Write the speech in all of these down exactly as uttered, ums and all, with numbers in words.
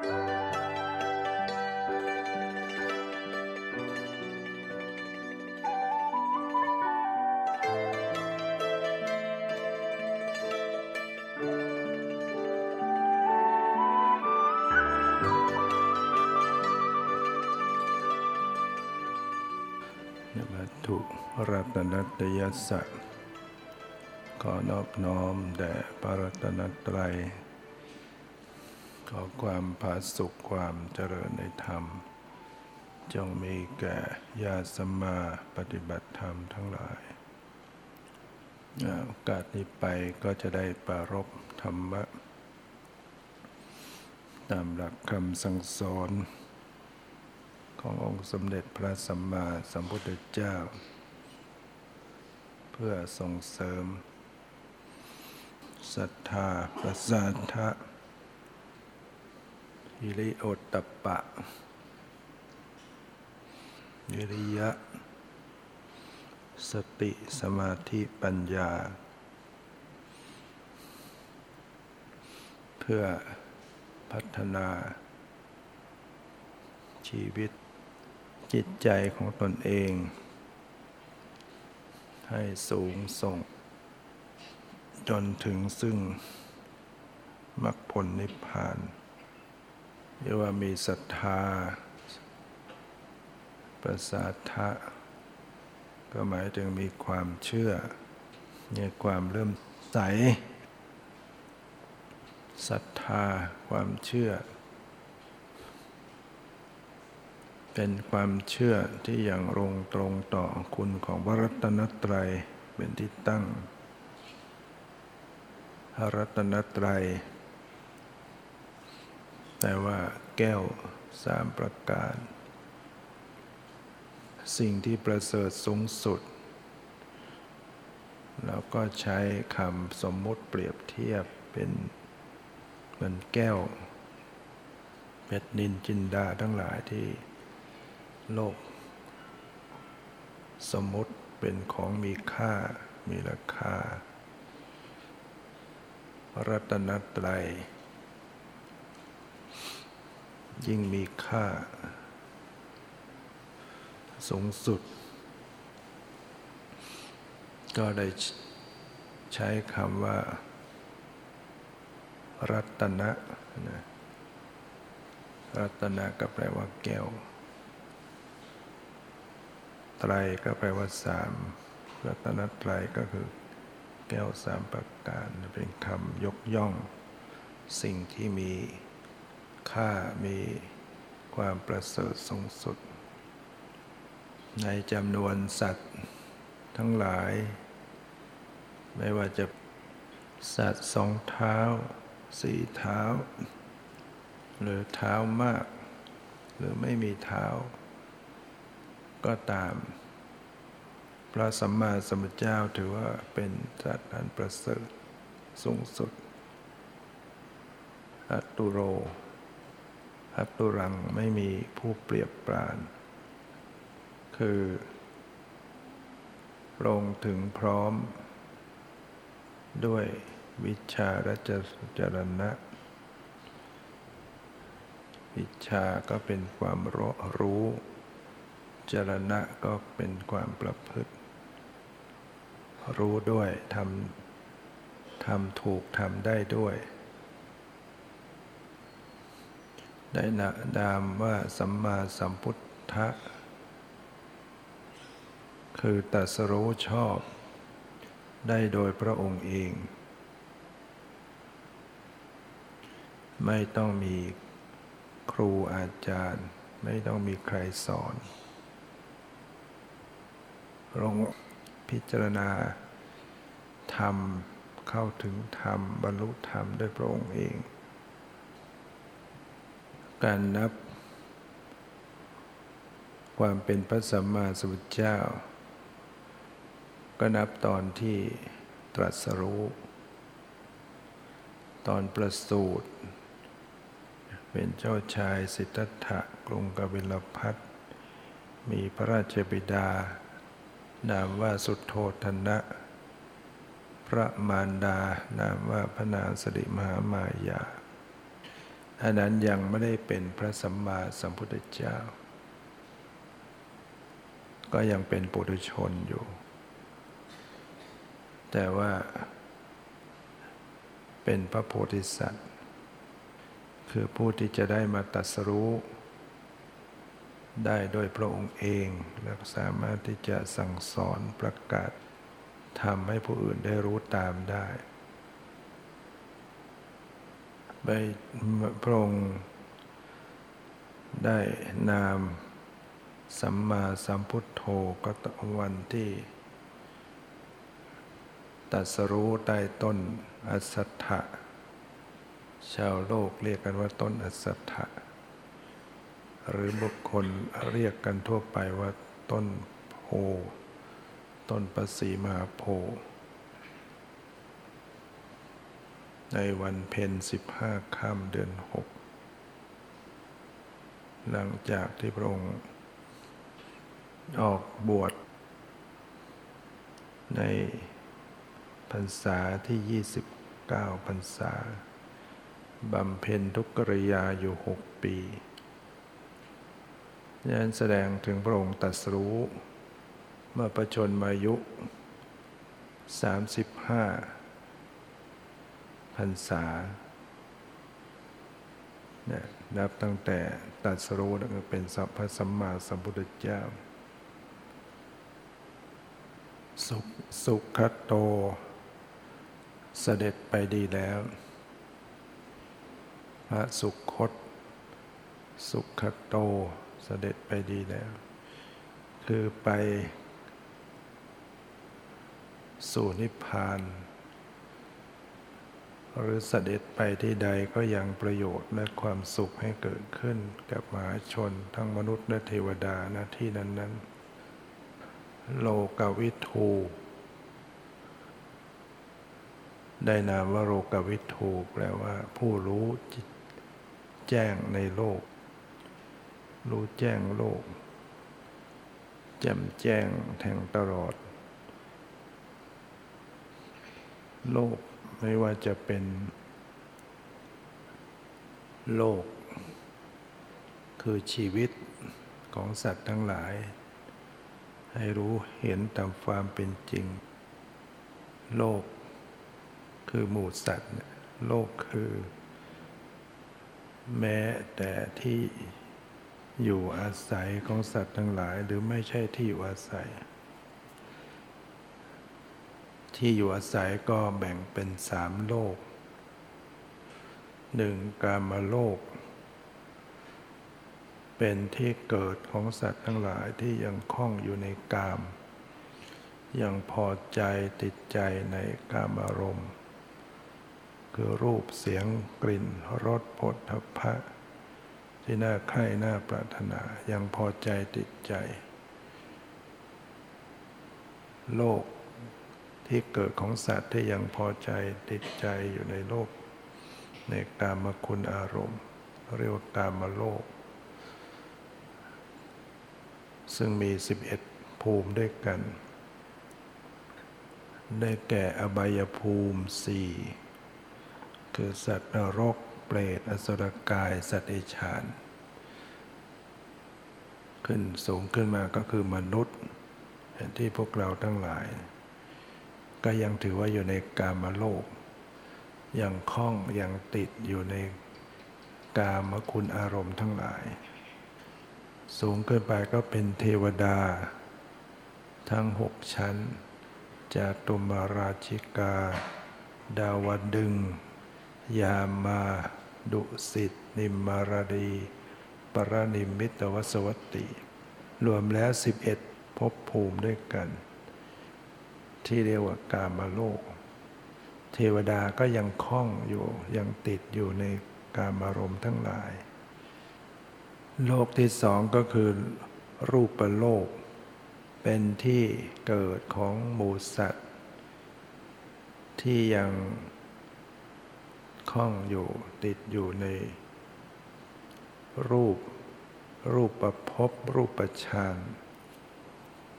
พระรัตนตรัยสัตย์ขอนอบน้อมแด่พระรัตนตรัยขอความผาสุขความเจริญในธรรมจงมีแก่ญาติสัมมาปฏิบัติธรรมทั้งหลายโอกาสนี้ไปก็จะได้ปรารภธรรมะตามหลักคำสั่งสอนขององค์สมเด็จพระสัมมาสัมพุทธเจ้าเพื่อส่งเสริมศรัทธาประสาทะฮิริโอตตัปปะวิริยะสติสมาธิปัญญาเพื่อพัฒนาชีวิตจิตใจของตนเองให้สูงส่งจนถึงซึ่งมรรคผลนิพพานเรียกว่ามีศรัทธาประสาทะก็หมายถึงมีความเชื่อมีความเริ่มใสศรัทธาความเชื่อเป็นความเชื่อที่อย่างลงตรงต่อคุณของพระรัตนตรัยเป็นที่ตั้งพระรัตนตรัยแต่ว่าแก้วสามประการสิ่งที่ประเสริฐสูงสุดเราก็ใช้คำสมมุติเปรียบเทียบเป็นเหมือนแก้วเพชรนินจินดาทั้งหลายที่โลกสมมุติเป็นของมีค่ามีราคาพระรัตนตรัยยิ่งมีค่าสูงสุดก็ได้ใช้คำว่ารัตนะนะรัตนะก็แปลว่าแก้วไตรก็แปลว่าสามรัตนไตรก็คือแก้วสามประการเป็นคำยกย่องสิ่งที่มีค่ามีความประเสริฐสูงสุดในจำนวนสัตว์ทั้งหลายไม่ว่าจะสัตว์สองเท้าสี่เท้าหรือเท้ามากหรือไม่มีเท้าก็ตามพระสัมมาสัมพุทธเจ้าถือว่าเป็นสัตว์อันประเสริฐสูงสุดอัตตุโรอัตตุรังไม่มีผู้เปรียบปรานคือลงถึงพร้อมด้วยวิชาและจรณะวิชาก็เป็นความรู้จรณะก็เป็นความประพฤติรู้ด้วยทำทำถูกทำได้ด้วยได้นะนามว่าสัมมาสัมพุทธะคือตรัสรู้ชอบได้โดยพระองค์เองไม่ต้องมีครูอาจารย์ไม่ต้องมีใครสอนลงพิจารณาธรรมเข้าถึงธรรมบรรลุธรรมด้วยพระองค์เองการนับความเป็นพระสัมมาสัมพุทธเจ้าก็นับตอนที่ตรัสรู้ตอนประสูติเป็นเจ้าชายสิทธัตถะกรุงกบิลพัสดุมีพระราชบิดานามว่าสุทโธทนะพระมารดานามว่าพระนางสิริมหามายา อันนั้นยังไม่ได้เป็นพระสัมมาสัมพุทธเจ้าก็ยังเป็นปุถุชนอยู่แต่ว่าเป็นพระโพธิสัตว์คือผู้ที่จะได้มาตรัสรู้ได้โดยพระองค์เองและสามารถที่จะสั่งสอนประกาศทำให้ผู้อื่นได้รู้ตามได้พระองค์ได้นามสัมมาสัมพุทโธก็วันที่ตรัสรู้ใต้ต้นอสัทธะชาวโลกเรียกกันว่าต้นอสัทธะหรือบุคคลเรียกกันทั่วไปว่าต้นโพต้นประสีมหาโพธิ์ในวันเพ็ญสิบห้าค่ำเดือนหกหลังจากที่พระองค์ออกบวชในพรรษาที่ยี่สิบเก้าพรรษาบำเพ็ญทุกขกิริยาอยู่หกปีนั้นแสดงถึงพระองค์ตรัสรู้เมื่อประชนมายุสามสิบห้าพรรษาเนี่ยนับตั้งแต่ตรัสรู้เป็นพระสัมมาสัมพุทธเจ้าสุขสุขะโตเสด็จไปดีแล้วพระสุคตสุขะโตเสด็จไปดีแล้วคือไปสู่นิพพานหรือเสด็จไปที่ใดก็ยังประโยชน์และความสุขให้เกิดขึ้นกับมหาชนทั้งมนุษย์และเทวดาณที่นั้นๆโลกวิทูได้นามว่าโลกวิทูแปลว่าผู้รู้แจ้งในโลกรู้แจ้งโลกแจ่มแจ้งแทงตลอดโลกไม่ว่าจะเป็นโลกคือชีวิตของสัตว์ทั้งหลายให้รู้เห็นตามความเป็นจริงโลกคือหมู่สัตว์โลกคือแม้แต่ที่อยู่อาศัยของสัตว์ทั้งหลายหรือไม่ใช่ที่อยู่อาศัยที่อยู่อาศัยก็แบ่งเป็นสามโลกหนึ่งกามโลกเป็นที่เกิดของสัตว์ทั้งหลายที่ยังคล้องอยู่ในกามยังพอใจติดใจในกามอารมณ์คือรูปเสียงกลิ่นรสโผฏฐัพพะที่น่าใคร่น่าปรารถนายังพอใจติดใจโลกที่เกิดของสัตว์ที่ยังพอใจติดใจอยู่ในโลกในกามคุณอารมณ์เรียกว่ากามโลกซึ่งมีสิบเอ็ดภูมิด้วยกันได้แก่อบายภูมิสี่คือสัตว์นรกเปรตอสุรกายสัตว์เดรัจฉานขึ้นสูงขึ้นมาก็คือมนุษย์ที่พวกเราทั้งหลายก็ยังถือว่าอยู่ในกามโลกยังคล้องยังติดอยู่ในกามคุณอารมณ์ทั้งหลายสูงขึ้นไปก็เป็นเทวดาทั้งหกชั้นจตุมาราชิกาดาวดึงส์ยามาดุสิตนิมมารดีปรนิมิตวสวัตติรวมแล้วสิบเอ็ดภพภูมิด้วยกันที่เรียกว่ากามโลกเทวดาก็ยังคล้องอยู่ยังติดอยู่ในกามารมณ์ทั้งหลายโลกที่สองก็คือรูปโลกเป็นที่เกิดของหมู่สัตว์ที่ยังคล้องอยู่ติดอยู่ในรูปรูปภพรูปฌาน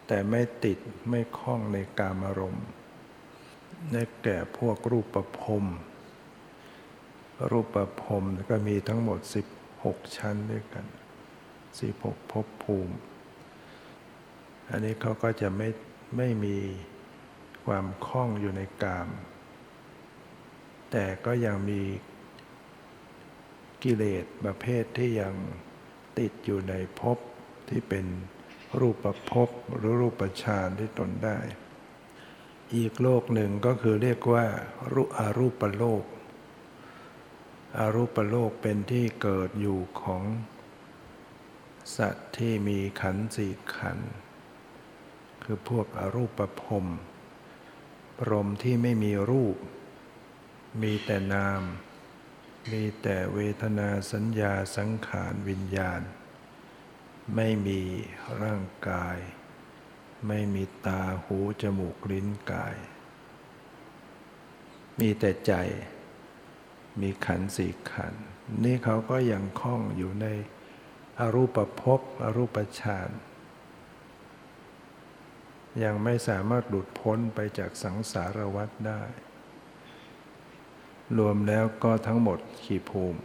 แต่ไม่ติดไม่คล้องในกามารมณ์ได้แก่พวกรูปพรหม รูปภพก็มีทั้งหมดสิบหกชั้นด้วยกันสิบหกภพภูมิอันนี้เขาก็จะไม่ไม่มีความคล่องอยู่ในกามแต่ก็ยังมีกิเลสประเภทที่ยังติดอยู่ในภพที่เป็นรูปภพหรือรูปฌานที่ตนได้อีกโลกหนึ่งก็คือเรียกว่าอรูปโลกอรูปโลกเป็นที่เกิดอยู่ของสัตว์ที่มีขันธ์สี่ขันธ์คือพวกอรูปพรหมพรหมที่ไม่มีรูปมีแต่นามมีแต่เวทนาสัญญาสังขารวิญญาณไม่มีร่างกายไม่มีตาหูจมูกลิ้นกายมีแต่ใจมีขันธ์สี่ขันธ์นี่เขาก็ยังคล้องอยู่ในอรูปภพอรูปฌานยังไม่สามารถหลุดพ้นไปจากสังสารวัฏได้รวมแล้วก็ทั้งหมดกี่ภูมิ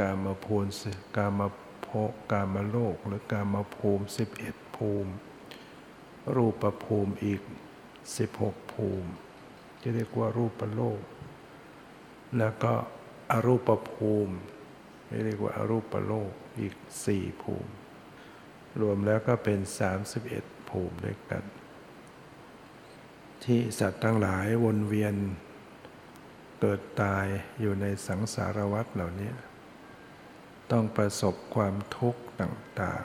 กามภูมิกามภพกามโลกหรือกามภูมิสิบเอ็ดภูมิรูปภูมิอีกสิบหกภูมิที่เรียกว่ารูปโลกแล้วก็อรูปภูมิเรียกว่าอรูปโลกอีกสี่ภูมิรวมแล้วก็เป็นสามสิบเอ็ดภูมิด้วยกันที่สัตว์ทั้งหลายวนเวียนเกิดตายอยู่ในสังสารวัฏเหล่านี้ต้องประสบความทุกข์ต่าง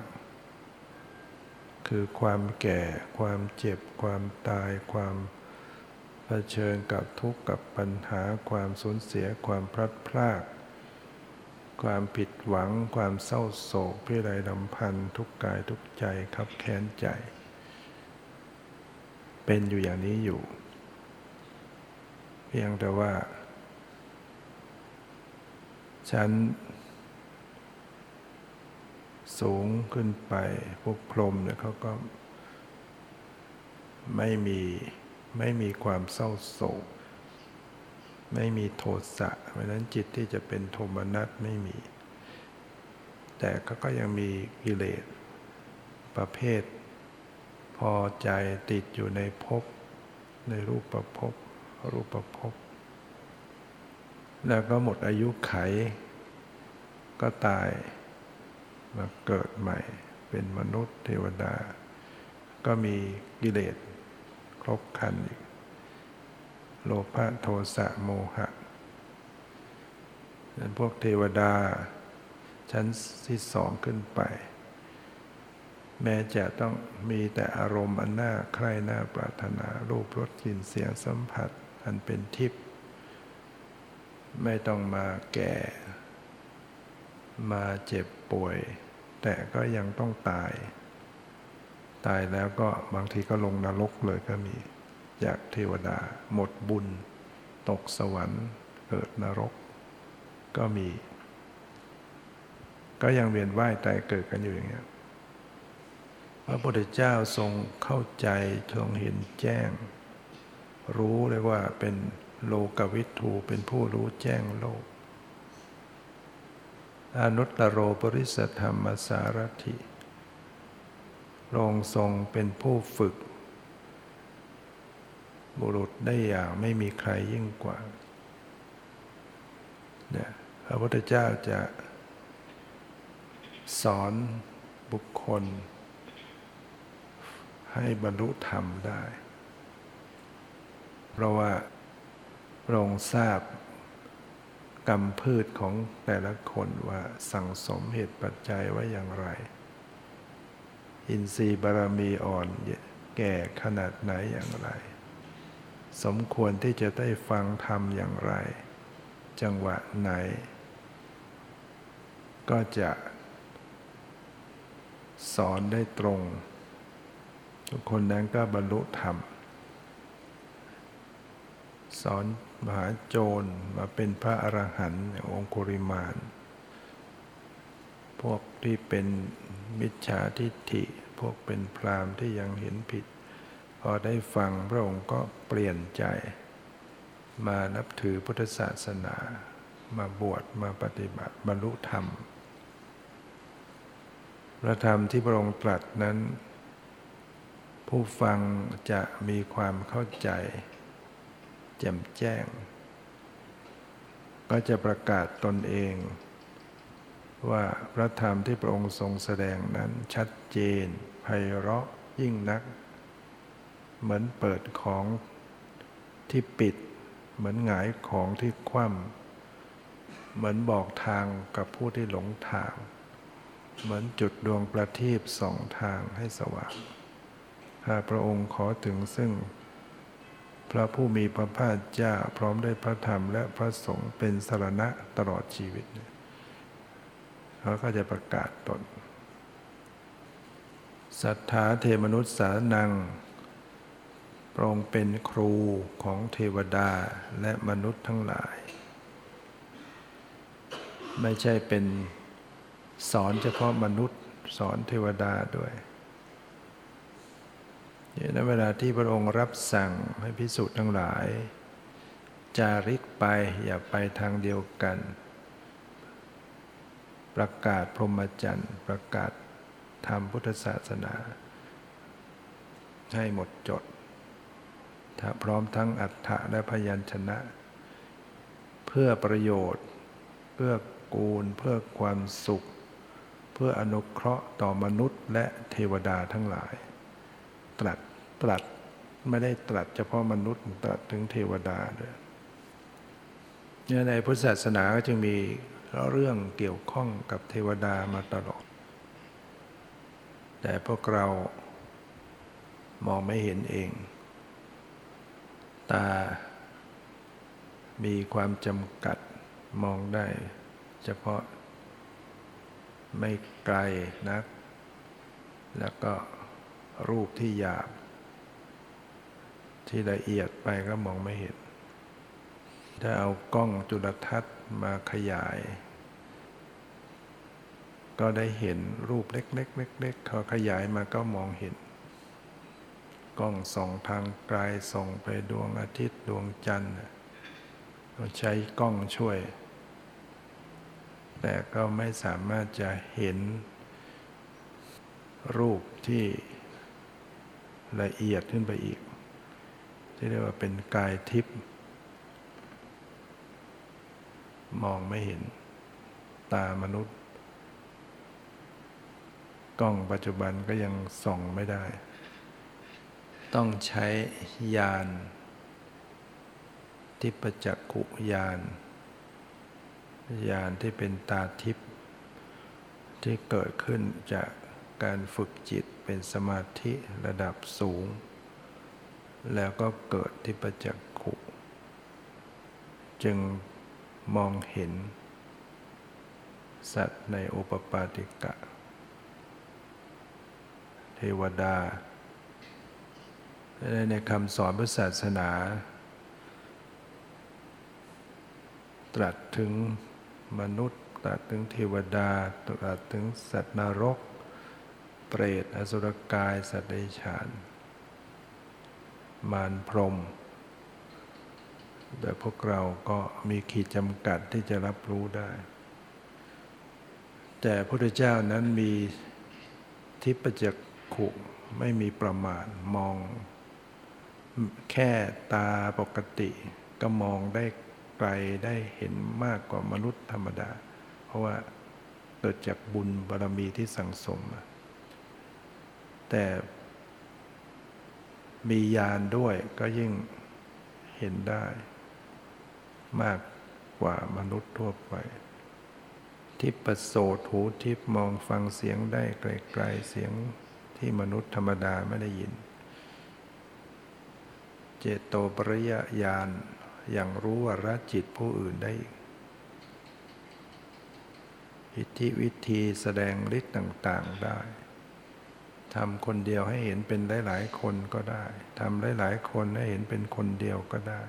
ๆคือความแก่ความเจ็บความตายความเผชิญกับทุกข์กับปัญหาความสูญเสียความพลัดพรากความผิดหวังความเศร้าโศกพิไรลำพันธ์ทุกกายทุกใจคับแค้นใจเป็นอยู่อย่างนี้อยู่เพียงแต่ว่าชั้นสูงขึ้นไปพวกพรหมเนี่ยเขาก็ไม่มีไม่มีความเศร้าโศกไม่มีโทสะเพราะฉะนั้นจิตที่จะเป็นโทมนัสไม่มีแต่เขาก็ยังมีกิเลสประเภทพอใจติดอยู่ในภพในรูปภพรูปภพแล้วก็หมดอายุไขก็ตายมาเกิดใหม่เป็นมนุษย์เทวดาก็มีกิเลสครบครันอีกโลภะโทสะโมหะนั้นพวกเทวดาชั้นที่สองขึ้นไปแม้จะต้องมีแต่อารมณ์อันน่าใคร่น่าปรารถนารูปรสกลิ่นเสียงสัมผัสอันเป็นทิพย์ไม่ต้องมาแก่มาเจ็บป่วยแต่ก็ยังต้องตายตายแล้วก็บางทีก็ลงนรกเลยก็มีจากเทวดาหมดบุญตกสวรรค์เกิดนรกก็มีก็ยังเวียนว่ายตายเกิดกันอยู่อย่างเงี้ยพระพุทธเจ้าทรงเข้าใจทรงเห็นแจ้งรู้เลยว่าเป็นโลกวิทูเป็นผู้รู้แจ้งโลกอนุตตโรปริสธรรมสารถิพระองค์ทรงเป็นผู้ฝึกบุรุษได้อย่างไม่มีใครยิ่งกว่าเนี่ยพระพุทธเจ้าจะสอนบุคคลให้บรรลุธรรมได้เพราะว่าพระองค์ทราบกรรมพืชของแต่ละคนว่าสั่งสมเหตุปัจจัยไว้อย่างไรอินทรีย์บารมีอ่อนแก่ขนาดไหนอย่างไรสมควรที่จะได้ฟังธรรมอย่างไรจังหวะไหนก็จะสอนได้ตรงทุกคนนั้นก็บรรลุธรรมสอนมหาโจรมาเป็นพระอรหันต์องคุริมานพวกที่เป็นมิจฉาทิฏฐิพวกเป็นพราหมณ์ที่ยังเห็นผิดพอได้ฟังพระองค์ก็เปลี่ยนใจมานับถือพุทธศาสนา มาบวชมาปฏิบัติบรรลุธรรมพระธรรมที่พระองค์ตรัสนั้นผู้ฟังจะมีความเข้าใจแจ่มแจ้งก็จะประกาศตนเองว่าพระธรรมที่พระองค์ทรงแสดงนั้นชัดเจนไพเราะยิ่งนักเหมือนเปิดของที่ปิดเหมือนหงายของที่คว่ำเหมือนบอกทางกับผู้ที่หลงทางเหมือนจุดดวงประทีปส่องทางให้สว่างข้าพระองค์ขอถึงซึ่งพระผู้มีพระภาคเจ้าพร้อมด้วยพระธรรมและพระสงฆ์เป็นสรณะตลอดชีวิตเขาก็จะประกาศตนสัทธาเทมนุษย์สานังพระองค์เป็นครูของเทวดาและมนุษย์ทั้งหลายไม่ใช่เป็นสอนเฉพาะมนุษย์สอนเทวดาด้วยในเวลาที่พระองค์รับสั่งให้ภิกษุทั้งหลายจาริกไปอย่าไปทางเดียวกันประกาศพรหมจรรย์ประกาศธรรมพุทธศาสนาให้หมดจดถ้าพร้อมทั้งอัฏฐะและพยัญชนะเพื่อประโยชน์เพื่อกูลเพื่อความสุขเพื่ออนุเคราะห์ต่อมนุษย์และเทวดาทั้งหลายตรัสตรัสไม่ได้ตรัสเฉพาะมนุษย์ตรัสถึงเทวดาด้วยในพุทธศาสนาก็จึงมีเรื่องเกี่ยวข้องกับเทวดามาตลอดแต่พวกเรามองไม่เห็นเองตามีความจำกัดมองได้เฉพาะไม่ไกลนักแล้วก็รูปที่หยาบที่ละเอียดไปก็มองไม่เห็นถ้าเอากล้องจุลทรรศน์มาขยายก็ได้เห็นรูปเล็กๆๆๆเขาขยายมาก็มองเห็นกล้องส่องทางไกลส่องไปดวงอาทิตย์ดวงจันทร์ต้องใช้กล้องช่วยแต่ก็ไม่สามารถจะเห็นรูปที่ละเอียดขึ้นไปอีกที่เรียกว่าเป็นกายทิพย์มองไม่เห็นตามนุษย์กล้องปัจจุบันก็ยังส่องไม่ได้ต้องใช้ญาณทิพจักขุญาณญาณที่เป็นตาทิพย์ที่เกิดขึ้นจากการฝึกจิตเป็นสมาธิระดับสูงแล้วก็เกิดทิพจักขุจึงมองเห็นสัตว์ในโอปปาติกะเทวดาในคำสอนพุทธศาสนาตรัสถึงมนุษย์ตรัสถึงเทวดาตรัสถึงสัตว์นรกเปรตอสุรกายสัตว์เดรัจฉานมารพรหมแต่พวกเราก็มีขีดจำกัดที่จะรับรู้ได้แต่พระพุทธเจ้านั้นมีทิพจักขุไม่มีประมาณมองแค่ตาปกติก็มองได้ไกลได้เห็นมากกว่ามนุษย์ธรรมดาเพราะว่าเกิดจากบุญบารมีที่สั่งสมแต่มีญาณด้วยก็ยิ่งเห็นได้มากกว่ามนุษย์ทั่วไปทิพโสตหูทิพมองฟังเสียงได้ไกลๆเสียงที่มนุษย์ธรรมดาไม่ได้ยินเจโตปริยญาณอย่างรู้วาระจิตผู้อื่นได้อิทธิวิธีแสดงฤทธิ์ต่างๆได้ทำคนเดียวให้เห็นเป็นหลายๆคนก็ได้ทำหลายๆคนให้เห็นเป็นคนเดียวก็ได้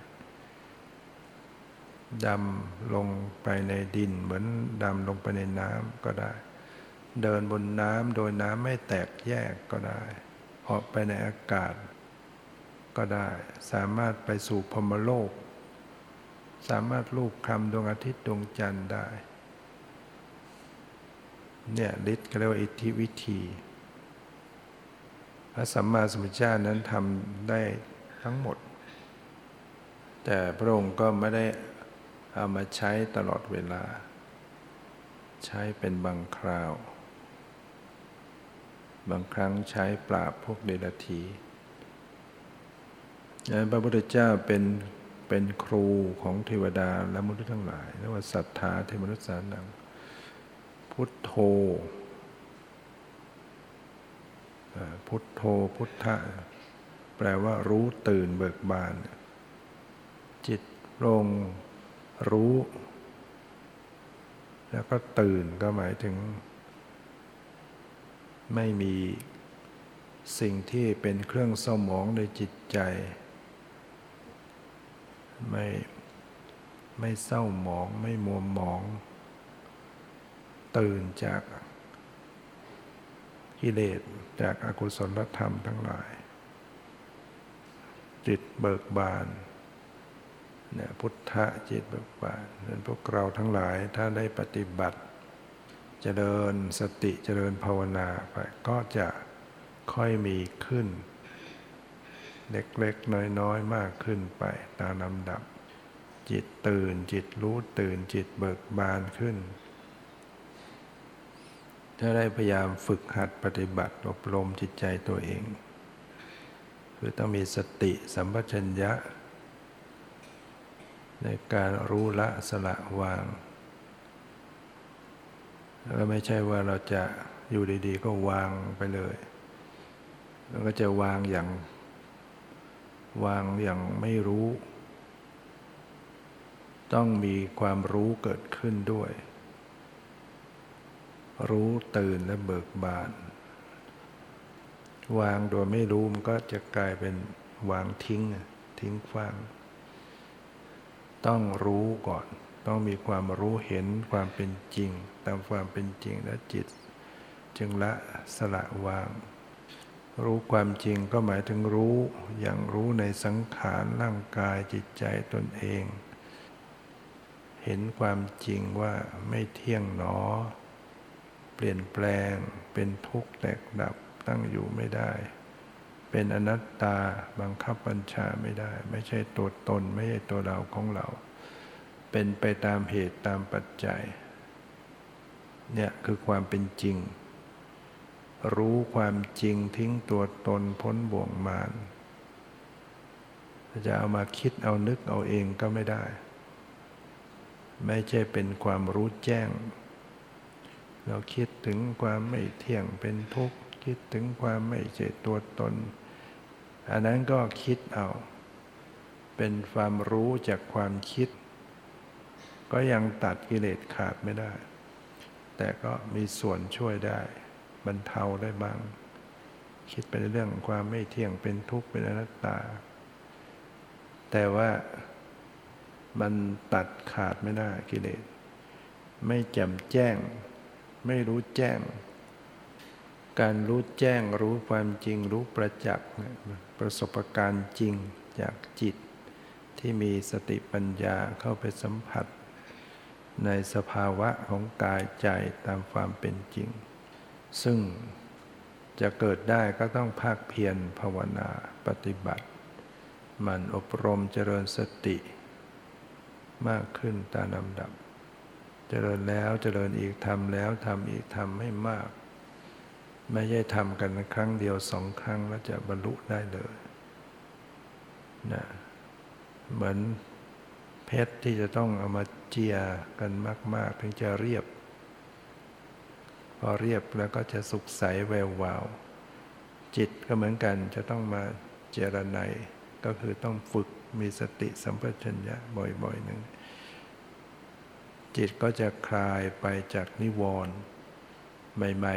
ดำลงไปในดินเหมือนดำลงไปในน้ำก็ได้เดินบนน้ำโดยน้ำไม่แตกแยกก็ได้ออกไปในอากาศก็ได้สามารถไปสู่พรหมโลก สามารถลูบคลำดวงอาทิตย์ดวงจันทร์ได้เนี่ยฤทธิ์ก็เรียกว่าอิทธิวิธีพระสัมมาสัมพุทธเจ้านั้นทำได้ทั้งหมดแต่พระองค์ก็ไม่ได้เอามาใช้ตลอดเวลาใช้เป็นบางคราวบางครั้งใช้ปราบพวกเดรัจฉีนั้นพระพุทธเจ้าเป็นเป็นครูของเทวดาและมนุษย์ทั้งหลายเรียกว่าสัทธาเทวมนุษย์สานังพุทโธพุทโธพุทธะแปลว่ารู้ตื่นเบิกบานจิตลงรู้แล้วก็ตื่นก็หมายถึงไม่มีสิ่งที่เป็นเครื่องเศร้าหมองในจิตใจไม่ไม่เศร้าหมองไม่มัวหมองตื่นจากกิเลสจากอกุศลธรรมทั้งหลายจิตเบิกบานเนี่ยพุทธะจิตเบิกบานดังนั้นพวกเราทั้งหลายถ้าได้ปฏิบัติเจริญสติเจริญภาวนาไปก็จะค่อยมีขึ้นเล็กๆน้อยๆมากขึ้นไปตามลำดับจิตตื่นจิตรู้ตื่นจิตเบิกบานขึ้นถ้าได้พยายามฝึกหัดปฏิบัติอบรมจิตใจตัวเองคือต้องมีสติสัมปชัญญะในการรู้ละสละวางแล้วไม่ใช่ว่าเราจะอยู่ดีๆก็วางไปเลยแล้วก็จะวางอย่างวางอย่างไม่รู้ต้องมีความรู้เกิดขึ้นด้วยรู้ตื่นและเบิกบานวางโดยไม่รู้มันก็จะกลายเป็นวางทิ้งทิ้งขว้างต้องรู้ก่อนต้องมีความรู้เห็นความเป็นจริงตามความเป็นจริงและจิตจึงละสละวางรู้ความจริงก็หมายถึงรู้อย่างรู้ในสังขารร่างกายจิตใจตนเองเห็นความจริงว่าไม่เที่ยงหนอเปลี่ยนแปลงเป็นทุกข์แตกดับตั้งอยู่ไม่ได้เป็นอนัตตาบังคับบัญชาไม่ได้ไม่ใช่ตัวตนไม่ใช่ตัวเราของเราเป็นไปตามเหตุตามปัจจัยเนี่ยคือความเป็นจริงรู้ความจริงทิ้งตัวตนพ้นบ่วงมารจะเอามาคิดเอานึกเอาเองก็ไม่ได้ไม่ใช่เป็นความรู้แจ้งเราคิดถึงความไม่เที่ยงเป็นทุกข์คิดถึงความไม่ใช่ตัวตนอันนั้นก็คิดเอาเป็นความรู้จากความคิดก็ยังตัดกิเลสขาดไม่ได้แต่ก็มีส่วนช่วยได้บรรเทาได้บ้างคิดไปในเรื่องความไม่เที่ยงเป็นทุกข์เป็นอนัตตาแต่ว่ามันตัดขาดไม่ได้กิเลสไม่แจ่มแจ้งไม่รู้แจ้งการรู้แจ้งรู้ความจริงรู้ประจักษ์ประสบการณ์จริงจากจิตที่มีสติปัญญาเข้าไปสัมผัสในสภาวะของกายใจตามความเป็นจริงซึ่งจะเกิดได้ก็ต้องภาคเพียรภาวนาปฏิบัติมันอบรมเจริญสติมากขึ้นตามลำดับเจริญแล้วเจริญอีกทำแล้วทำอีกทำให้มากไม่ใช่ทำกันครั้งเดียวสองครั้งแล้วจะบรรลุได้เลยนะเหมือนเพชรที่จะต้องเอามาเจียกันมากๆถึงจะเรียบพอเรียบแล้วก็จะสุกใสแวววาวจิตก็เหมือนกันจะต้องมาเจรไนก็คือต้องฝึกมีสติสัมปชัญญะบ่อยๆหนึ่งจิตก็จะคลายไปจากนิวรณ์ใหม่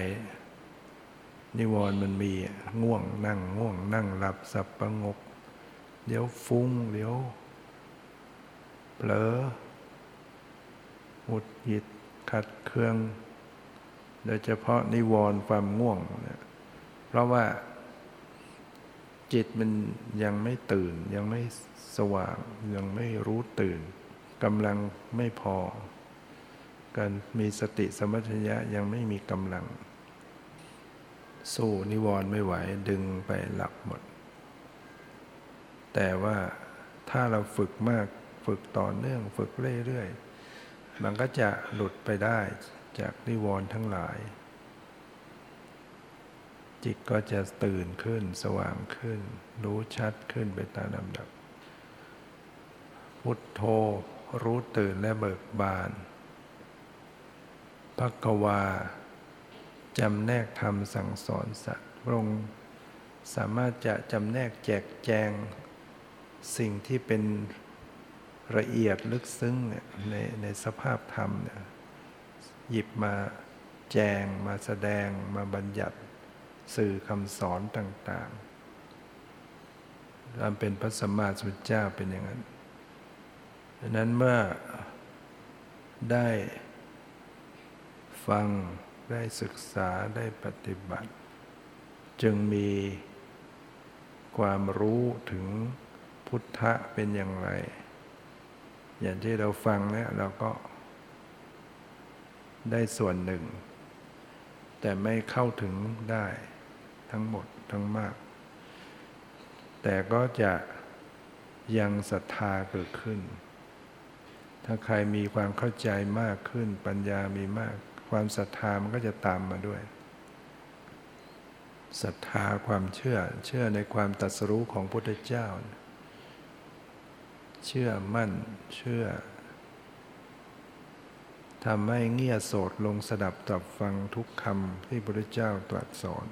ๆนิวรณ์มันมีง่วงนั่งง่วงนั่งหลับสับประงกเดี๋ยวฟุ้งเดี๋ยวเผลอหงุดหงิดขัดเคืองโดยเฉพาะนิวรณ์ความง่วงเนี่ยเพราะว่าจิตมันยังไม่ตื่นยังไม่สว่างยังไม่รู้ตื่น กำลังไม่พอการมีสติสัมปชัญญะยังไม่มีกำลังสู้นิวรณ์ไม่ไหวดึงไปหลับหมดแต่ว่าถ้าเราฝึกมากฝึกต่อเนื่องฝึกเรื่อยๆมันก็จะหลุดไปได้จากนิวรณ์ทั้งหลายจิตก็จะตื่นขึ้นสว่างขึ้นรู้ชัดขึ้นไปตามลำดับพุทโธรู้ตื่นและเบิกบานภควาจำแนกธรรมสั่งสอนสัตว์พระองค์สามารถจะจำแนกแจกแจงสิ่งที่เป็นละเอียดลึกซึ้งเนี่ยในในสภาพธรรมเนี่ยหยิบมาแจงมาแสดงมาบัญญัติสื่อคำสอนต่างๆการเป็นพระสัมมาสัมพุทธเจ้าเป็นอย่างนั้นดังนั้นเมื่อได้ฟังได้ศึกษาได้ปฏิบัติจึงมีความรู้ถึงพุทธะเป็นอย่างไรอย่างที่เราฟังแล้วเราก็ได้ส่วนหนึ่งแต่ไม่เข้าถึงได้ทั้งหมดทั้งมากแต่ก็จะยังศรัทธาเกิดขึ้นถ้าใครมีความเข้าใจมากขึ้นปัญญามีมากความศรัทธามันก็จะตามมาด้วยศรัทธาความเชื่อเชื่อในความตรัสรู้ของพระพุทธเจ้าเชื่อมั่นเชื่อทำให้เงี่ยโสตลงสดับตรับฟังทุกคำที่พระพุทธเจ้าตรัสสอน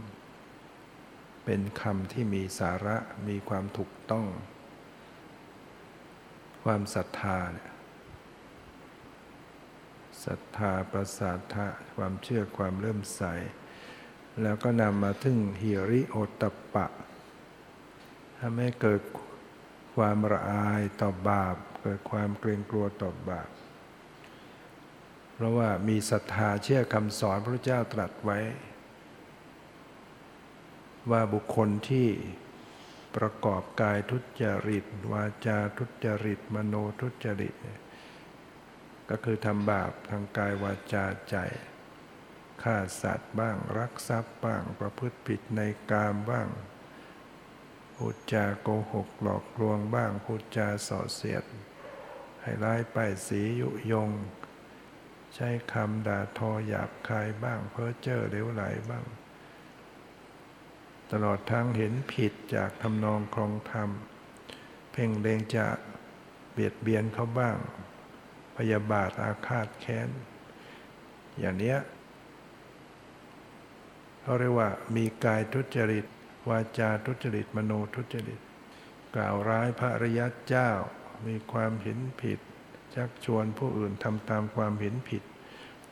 เป็นคำที่มีสาระมีความถูกต้องความศรัทธาเนี่ยศรัทธาประสาทะความเชื่อความเลื่อมใสแล้วก็นำมาถึงหิริโอตตัปปะทำให้เกิดความละอายต่อบาปเกิดความเกรงกลัวต่อบาปเพราะว่ามีศรัทธาเชื่อคำสอนพระพุทธเจ้าตรัสไว้ว่าบุคคลที่ประกอบกายทุจริตวาจาทุจริตมโนทุจริตก็คือทำบาปทางกายวาจาใจฆ่าสัตว์บ้างรักทรัพย์บ้างประพฤติผิดในกามบ้างพูดจาโกหกหลอกลวงบ้างพูดจาส่อเสียดให้ร้ายป้ายสียุยงใช้คำด่าทอหยาบคายบ้างเพ้อเจ้อเหลวไหลบ้างตลอดทั้งเห็นผิดจากทำนองครองธรรมเพ่งเล็งจะเบียดเบียนเขาบ้างพยาบาทอาฆาตแค้นอย่างเนี้ยเขาเรียกว่ามีกายทุจริตวาจาทุจริตมโนทุจริตกล่าวร้ายพระอริยเจ้ามีความเห็นผิดชักชวนผู้อื่นทำตามความเห็นผิด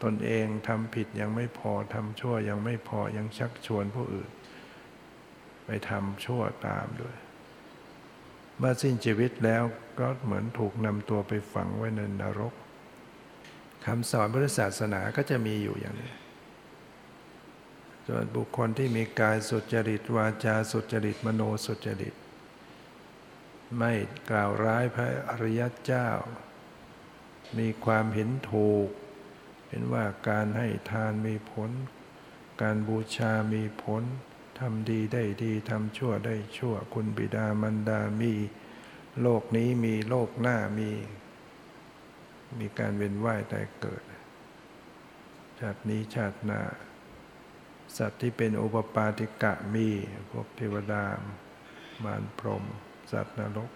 ตนเองทำผิดยังไม่พอทำชั่วยังไม่พอยังชักชวนผู้อื่นไปทำชั่วตามด้วยเมื่อสิ้นชีวิตแล้วก็เหมือนถูกนำตัวไปฝังไว้ในนรกคำสอนพุทธศาสนาก็จะมีอยู่อย่างนี้ส่วนบุคคลที่มีกายสุจริตวาจาสุจริตมโนสุจริตไม่กล่าวร้ายพระอริยเจ้ามีความเห็นถูกเห็นว่าการให้ทานมีผลการบูชามีผลทำดีได้ดีทำชั่วได้ชั่วคุณบิดามารดามีโลกนี้มีโลกหน้ามีมีการเวียนว่ายตายเกิดชาตินี้ชาติหน้าสัตว์ที่เป็นอุปปาติกะมีพวกเทวดามารพรหมสัตว์นรก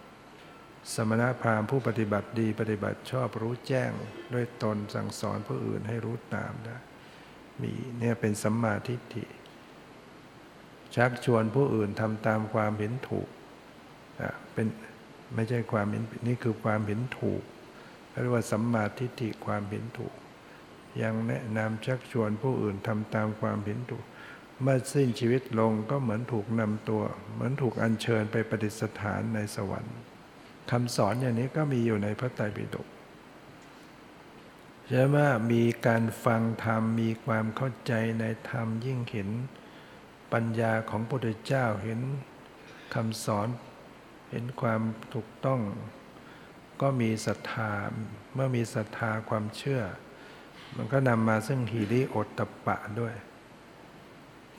สมณพราหมณ์ผู้ปฏิบัติดีปฏิบัติชอบรู้แจ้งด้วยตนสั่งสอนผู้อื่นให้รู้ตามได้มีเนี่ยเป็นสัมมาทิฏฐิชักชวนผู้อื่นทำตามความเห็นถูกอ่ะเป็นไม่ใช่ความเห็นนี่คือความเห็นถูกเรียกว่าสัมมาทิฏฐิความเห็นถูกยังแนะนำชักชวนผู้อื่นทำตามความเห็นถูกเมื่อสิ้นชีวิตลงก็เหมือนถูกนำตัวเหมือนถูกอัญเชิญไปประดิษฐานในสวรรค์คำสอนอย่างนี้ก็มีอยู่ในพระไตรปิฎกใช่ไหมมีการฟังธรรมมีความเข้าใจในธรรมยิ่งเห็นปัญญาของพระพุทธเจ้าเห็นคำสอนเห็นความถูกต้อง ก็มีศรัทธาเมื่อมีศรัทธาความเชื่อมันก็นำมาซึ่งหิริโอตตัปปะด้วย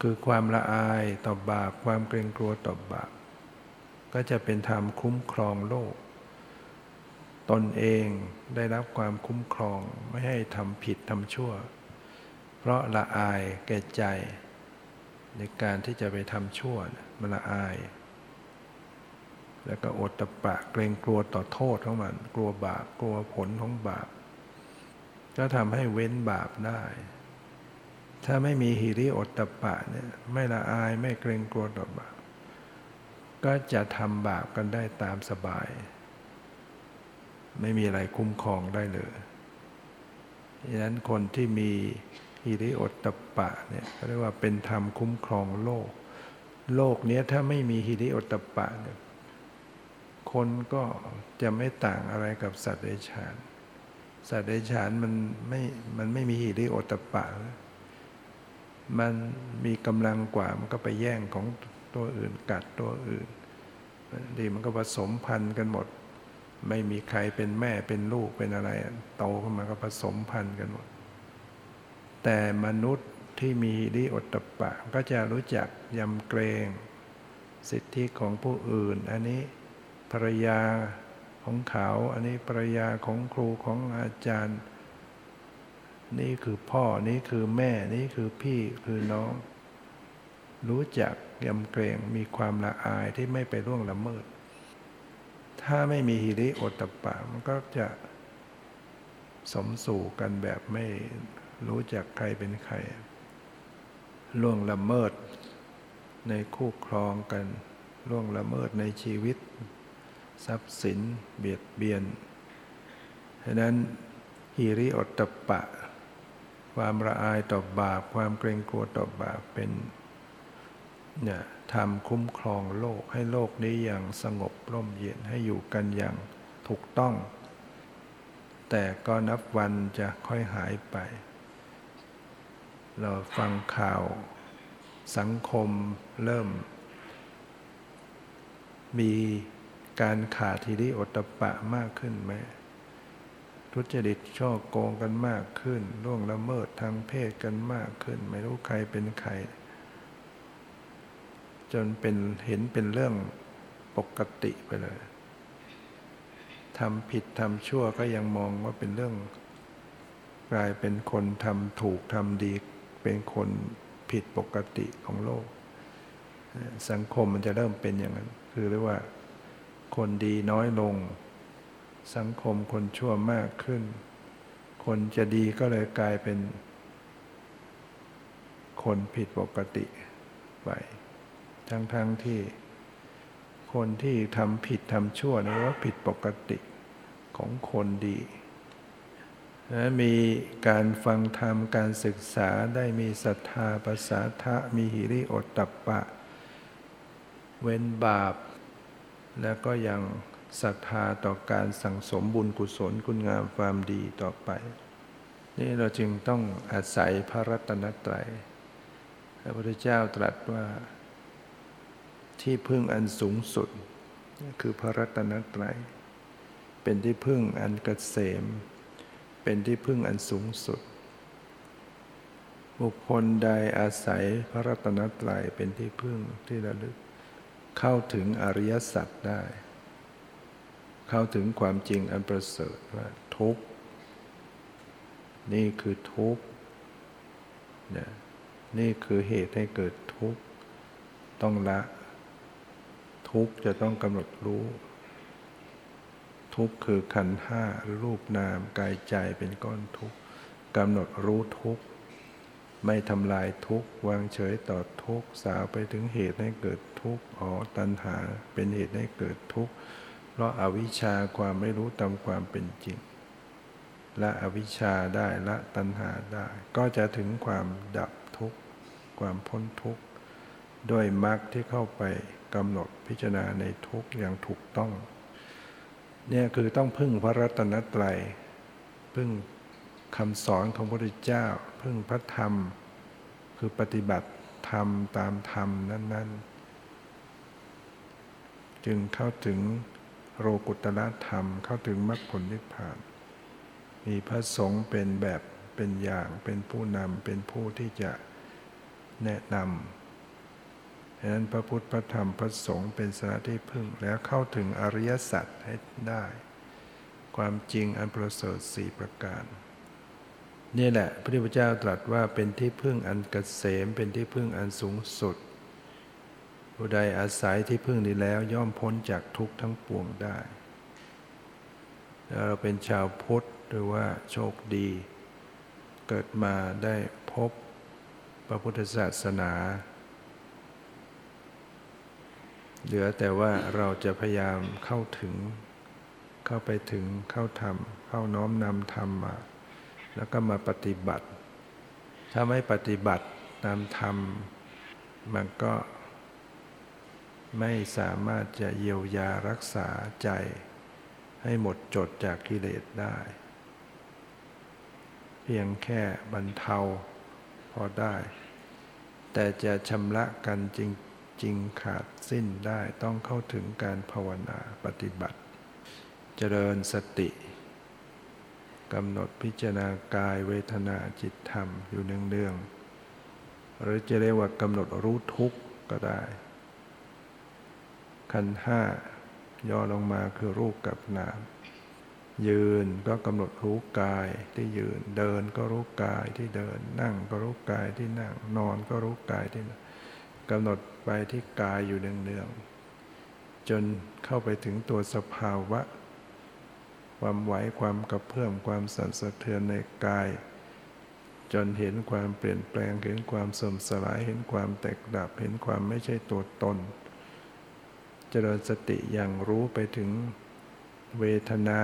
คือความละอายต่อบาปความเกรงกลัวต่อบาปก็จะเป็นธรรมคุ้มครองโลกตนเองได้รับความคุ้มครองไม่ให้ทำผิดทำชั่วเพราะละอายแก่ใจในการที่จะไปทำชั่วมันละอายแล้วก็โอตตัปปะเกรงกลัวต่อโทษของมันกลัวบาปกลัวผลของบาปก็ทำให้เว้นบาปได้ถ้าไม่มีหิริโอตตัปปะเนี่ยไม่ละอายไม่เกรงกลัวต่อบาปก็จะทำบาปกันได้ตามสบายไม่มีอะไรคุ้มครองได้เลยดังนั้นคนที่มีหิริโอตตัปปะเนี่ยเรียกว่าเป็นธรรมคุ้มครองโลกโลกเนี้ยถ้าไม่มีหิริโอตตัปปะเนี่ยคนก็จะไม่ต่างอะไรกับสัตว์เดรัจฉานสัตว์เดรัจฉานมันไม่มันไม่มีหิริโอตตัปปะมันมีกำลังกว่ามันก็ไปแย่งของตัวอื่นกัดตัวอื่นดีมันก็ผสมพันธุ์กันหมดไม่มีใครเป็นแม่เป็นลูกเป็นอะไรโตขึ้นมาก็ผสมพันธุ์กันหมดแต่มนุษย์ที่มีหิริโอตตัปปะก็จะรู้จักยำเกรงสิทธิของผู้อื่นอันนี้ภรรยาของเขาอันนี้ภรรยาของครูของอาจารย์นี่คือพ่อนี่คือแม่นี่คือพี่คือน้องรู้จักยำเกรงมีความละอายที่ไม่ไปล่วงละเมิดถ้าไม่มีหิริโอตตัปปะมันก็จะสมสู่กันแบบไม่รู้จักใครเป็นใครล่วงละเมิดในคู่ครองกันล่วงละเมิดในชีวิตทรัพย์สินเบียดเบียนฉะนั้นหิริโอตตัปปะความละอายต่อบาปความเกรงกลัวต่อบาปเป็นเนี่ยธรรมคุ้มครองโลกให้โลกนี้อย่างสงบร่มเย็นให้อยู่กันอย่างถูกต้องแต่ก็นับวันจะค่อยหายไปเราฟังข่าวสังคมเริ่มมีการขาดหิริโอตตัปปะมากขึ้นไหมทุจริตช่อโกงกันมากขึ้นล่วงละเมิดทางเพศกันมากขึ้นไม่รู้ใครเป็นใครจนเป็นเห็นเป็นเรื่องปกติไปเลยทำผิดทำชั่วก็ยังมองว่าเป็นเรื่องกลายเป็นคนทำถูกทำดีเป็นคนผิดปกติของโลกสังคมมันจะเริ่มเป็นอย่างนั้นคือเรียกว่าคนดีน้อยลงสังคมคนชั่วมากขึ้นคนจะดีก็เลยกลายเป็นคนผิดปกติไปทั้งๆ ท, ที่คนที่ทำผิดทำชั่วนะว่าผิดปกติของคนดีนะมีการฟังธรรมการศึกษาได้มีศรัทธาปสาทะมีหิริโอตตัปปะเว้นบาปแล้วก็ยังศรัทธาต่อการสั่งสมบุญกุศลคุณงามความดีต่อไปนี่เราจึงต้องอาศัยพระรัตนตรัยพระพุทธเจ้าตรัสว่าที่พึ่งอันสูงสุดคือพระรัตนตรัยเป็นที่พึ่งอันเกษมเป็นที่พึ่งอันสูงสุดบุคคลใดอาศัยพระรัตนตรัยเป็นที่พึ่งที่ระลึกเข้าถึงอริยสัจได้เข้าถึงความจริงอันประเสริฐว่าทุกข์นี่คือทุกข์นี่คือเหตุให้เกิดทุกข์ต้องละทุกข์จะต้องกำหนดรู้ทุกข์คือขันธ์ห้าหรือรูปนามกายใจเป็นก้อนทุกข์กำหนดรู้ทุกข์ไม่ทำลายทุกข์วางเฉยต่อทุกข์สาวไปถึงเหตุให้เกิดทุกข์อ๋อตัณหาเป็นเหตุให้เกิดทุกข์เพราะอวิชชาความไม่รู้ตามความเป็นจริงละอวิชชาได้ละตัณหาได้ก็จะถึงความดับทุกข์ความพ้นทุกข์ด้วยมรรคที่เข้าไปกำหนดพิจารณาในทุกข์อย่างถูกต้องเนี่ยคือต้องพึ่งพระรัตนตรัยพึ่งคำสอนของพระพุทธเจ้าพึ่งพระธรรมคือปฏิบัติธรรมตามธรรมนั้นๆจึงเข้าถึง โลกุตตรธรรมเข้าถึงมรรคผลนิพพานมีพระสงฆ์เป็นแบบเป็นอย่างเป็นผู้นำเป็นผู้ที่จะแนะนำดังนั้นพระพุทธพระธรรมพระสงฆ์เป็นสาระที่พึ่งแล้วเข้าถึงอริยสัจให้ได้ความจริงอันประเสริฐสี่ประการนี่แหละพระพุทธเจ้าตรัสว่าเป็นที่พึ่งอันเกษมเป็นที่พึ่งอันสูงสุดผู้ใดอาศัยที่พึ่งนี้แล้วย่อมพ้นจากทุกข์ทั้งปวงได้เราเป็นชาวพุทธหรือว่าโชคดีเกิดมาได้พบพระพุทธศาสนาเหลือแต่ว่าเราจะพยายามเข้าถึงเข้าไปถึงเข้าธรรมเข้าน้อมนำธรรมมาแล้วก็มาปฏิบัติถ้าไม่ปฏิบัติตามธรรมมันก็ไม่สามารถจะเยียวยารักษาใจให้หมดจดจากกิเลสได้เพียงแค่บรรเทาพอได้แต่จะชำระกันจริงจริงขาดสิ้นได้ต้องเข้าถึงการภาวนาปฏิบัติเจริญสติกำหนดพิจารณากายเวทนาจิตธรรมอยู่เนืองๆหรือจะเรียกว่ากำหนดรู้ทุกข์ก็ได้ขันธ์ห้าย่อลงมาคือรูปกับนามยืนก็กำหนดรู้กายที่ยืนเดินก็รู้กายที่เดินนั่งก็รู้กายที่นั่งนอนก็รู้กายที่นอนกำหนดไปที่กายอยู่เนืองๆจนเข้าไปถึงตัวสภาวะความไหวความกระเพื่อมความสั่นสะเทือนในกายจนเห็นความเปลี่ยนแปลงเห็นความเสื่อมสลายเห็นความแตกดับเห็นความไม่ใช่ตัวตนเจริญสติอย่างรู้ไปถึงเวทนา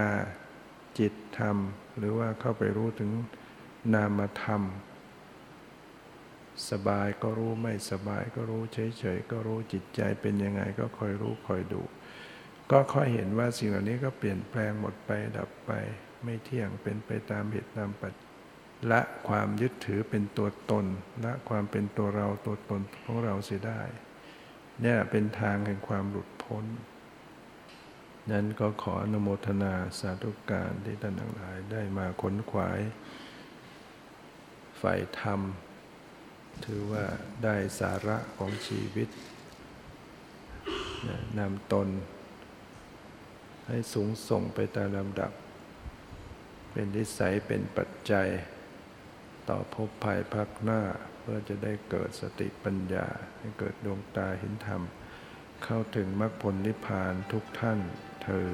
จิตธรรมหรือว่าเข้าไปรู้ถึงนามธรรมสบายก็รู้ไม่สบายก็รู้เฉยๆก็รู้จิตใจเป็นยังไงก็คอยรู้คอยดูก็ค่อยเห็นว่าสิ่งเหล่านี้ก็เปลี่ยนแปลงหมดไปดับไปไม่เที่ยงเป็นไปตามเหตุตามปัจจัยละความยึดถือเป็นตัวตนละความเป็นตัวเราตัวตนของเราเสียได้เนี่ยเป็นทางแห่งความหลุดพ้นนั้นก็ขออนุโมทนาสาธุการที่ท่านทั้งหลายได้มาขนขวายใฝ่ธรรมถือว่าได้สาระของชีวิตนำตนให้สูงส่งไปตามลำดับเป็นนิสัยเป็นปัจจัยต่อภพภายภาคหน้าเพื่อจะได้เกิดสติปัญญาให้เกิดดวงตาเห็นธรรมเข้าถึงมรรคผลนิพพานทุกท่านเธอ